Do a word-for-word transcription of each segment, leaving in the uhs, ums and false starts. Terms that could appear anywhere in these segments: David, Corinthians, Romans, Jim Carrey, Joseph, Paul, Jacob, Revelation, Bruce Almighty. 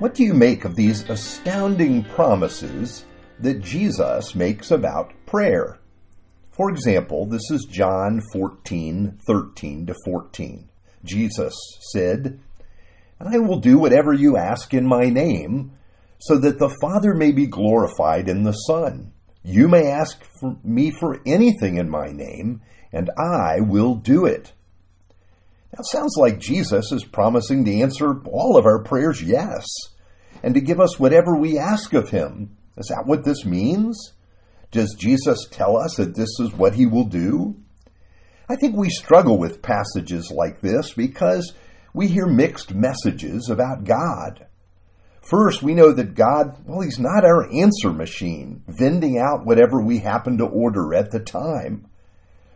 What do you make of these astounding promises that Jesus makes about prayer? For example, this is John fourteen, thirteen to fourteen. Jesus said, "And I will do whatever you ask in my name, so that the Father may be glorified in the Son. You may ask for me for anything in my name, and I will do it." Now, it sounds like Jesus is promising to answer all of our prayers yes, and to give us whatever we ask of him. Is that what this means? Does Jesus tell us that this is what he will do? I think we struggle with passages like this because we hear mixed messages about God. First, we know that God, well, he's not our answer machine, vending out whatever we happen to order at the time.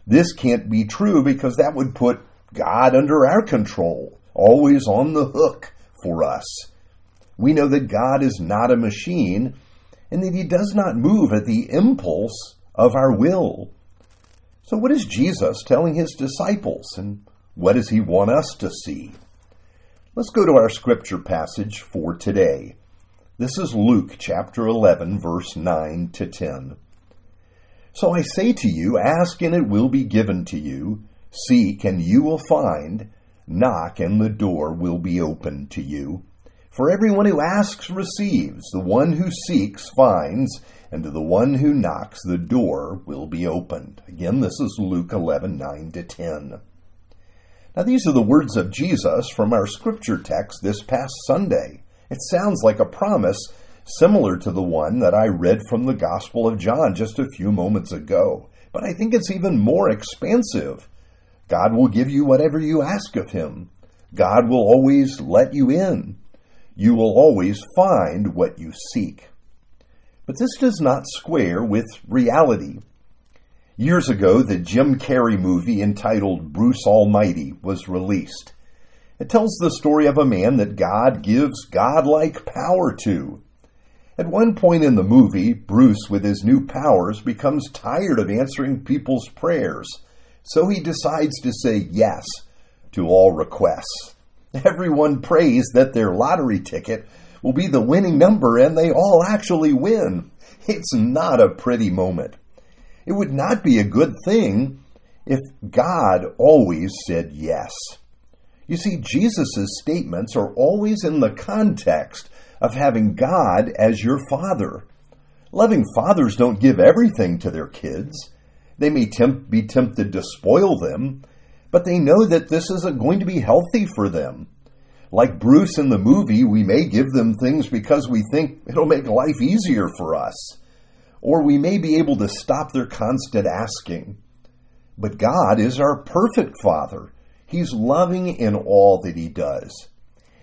This can't be true because that would put God under our control, always on the hook for us. We know that God is not a machine, and that he does not move at the impulse of our will. So what is Jesus telling his disciples, and what does he want us to see? Let's go to our scripture passage for today. This is Luke chapter eleven, verse nine to ten. "So I say to you, ask and it will be given to you. Seek and you will find. Knock and the door will be opened to you. For everyone who asks receives, the one who seeks finds, and to the one who knocks the door will be opened." Again, this is Luke eleven, nine to ten. Now these are the words of Jesus from our scripture text this past Sunday. It sounds like a promise similar to the one that I read from the Gospel of John just a few moments ago, but I think it's even more expansive. God will give you whatever you ask of him. God will always let you in. You will always find what you seek. But this does not square with reality. Years ago, the Jim Carrey movie entitled Bruce Almighty was released. It tells the story of a man that God gives godlike power to. At one point in the movie, Bruce, with his new powers, becomes tired of answering people's prayers, so he decides to say yes to all requests. Everyone prays that their lottery ticket will be the winning number, and they all actually win. It's not a pretty moment. It would not be a good thing if God always said yes. You see, Jesus' statements are always in the context of having God as your father. Loving fathers don't give everything to their kids. They may tempt, be tempted to spoil them, but they know that this isn't going to be healthy for them. Like Bruce in the movie, we may give them things because we think it'll make life easier for us, or we may be able to stop their constant asking. But God is our perfect Father. He's loving in all that he does.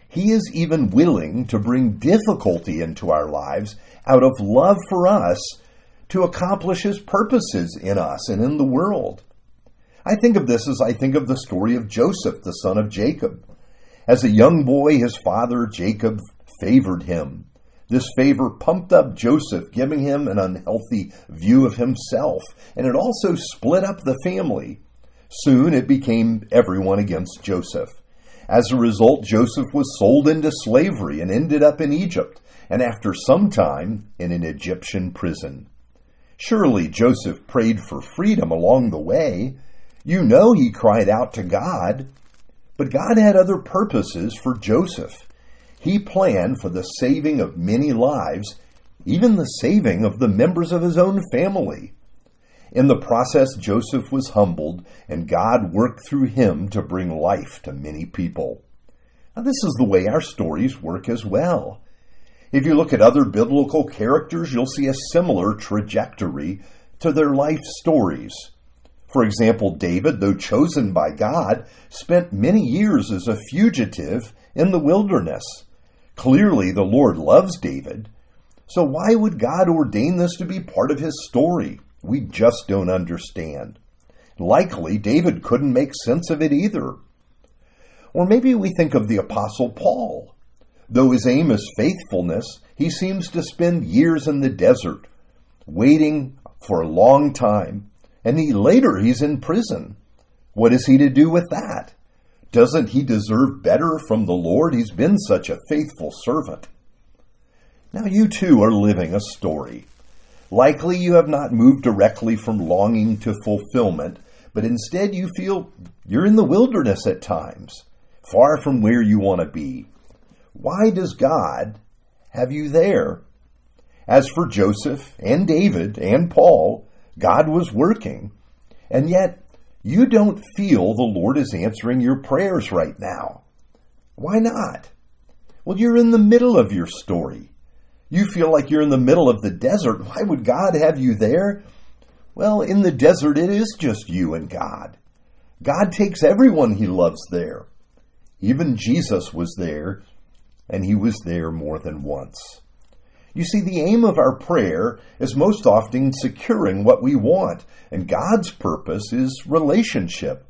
He is even willing to bring difficulty into our lives out of love for us to accomplish his purposes in us and in the world. I think of this as I think of the story of Joseph, the son of Jacob. As a young boy, his father, Jacob, favored him. This favor pumped up Joseph, giving him an unhealthy view of himself, and it also split up the family. Soon it became everyone against Joseph. As a result, Joseph was sold into slavery and ended up in Egypt, and after some time, in an Egyptian prison. Surely Joseph prayed for freedom along the way. You know he cried out to God, but God had other purposes for Joseph. He planned for the saving of many lives, even the saving of the members of his own family. In the process, Joseph was humbled, and God worked through him to bring life to many people. Now, this is the way our stories work as well. If you look at other biblical characters, you'll see a similar trajectory to their life stories. For example, David, though chosen by God, spent many years as a fugitive in the wilderness. Clearly, the Lord loves David. So why would God ordain this to be part of his story? We just don't understand. Likely, David couldn't make sense of it either. Or maybe we think of the Apostle Paul. Though his aim is faithfulness, he seems to spend years in the desert, waiting for a long time. And he later he's in prison. What is he to do with that? Doesn't he deserve better from the Lord? He's been such a faithful servant. Now you too are living a story. Likely you have not moved directly from longing to fulfillment, but instead you feel you're in the wilderness at times, far from where you want to be. Why does God have you there? As for Joseph and David and Paul, God was working, and yet you don't feel the Lord is answering your prayers right now. Why not? Well, you're in the middle of your story. You feel like you're in the middle of the desert. Why would God have you there? Well, in the desert, it is just you and God. God takes everyone he loves there. Even Jesus was there, and he was there more than once. You see, the aim of our prayer is most often securing what we want, and God's purpose is relationship.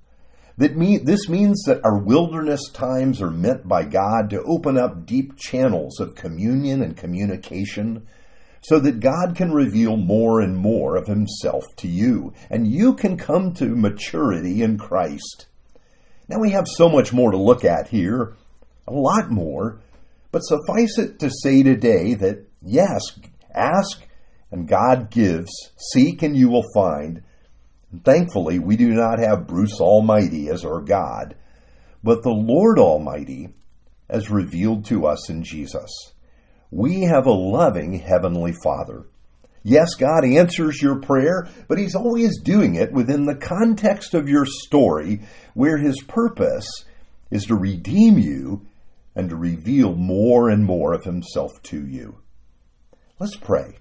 That mean, this means that our wilderness times are meant by God to open up deep channels of communion and communication so that God can reveal more and more of himself to you, and you can come to maturity in Christ. Now we have so much more to look at here, a lot more, but suffice it to say today that yes, ask and God gives, seek and you will find. Thankfully, we do not have Bruce Almighty as our God, but the Lord Almighty as revealed to us in Jesus. We have a loving Heavenly Father. Yes, God answers your prayer, but he's always doing it within the context of your story, where his purpose is to redeem you and to reveal more and more of himself to you. Let's pray.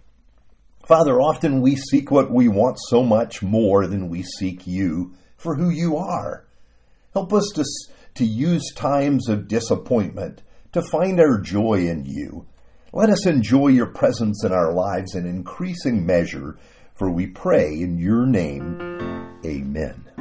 Father, often we seek what we want so much more than we seek you for who you are. Help us to, to use times of disappointment to find our joy in you. Let us enjoy your presence in our lives in increasing measure, for we pray in your name. Amen.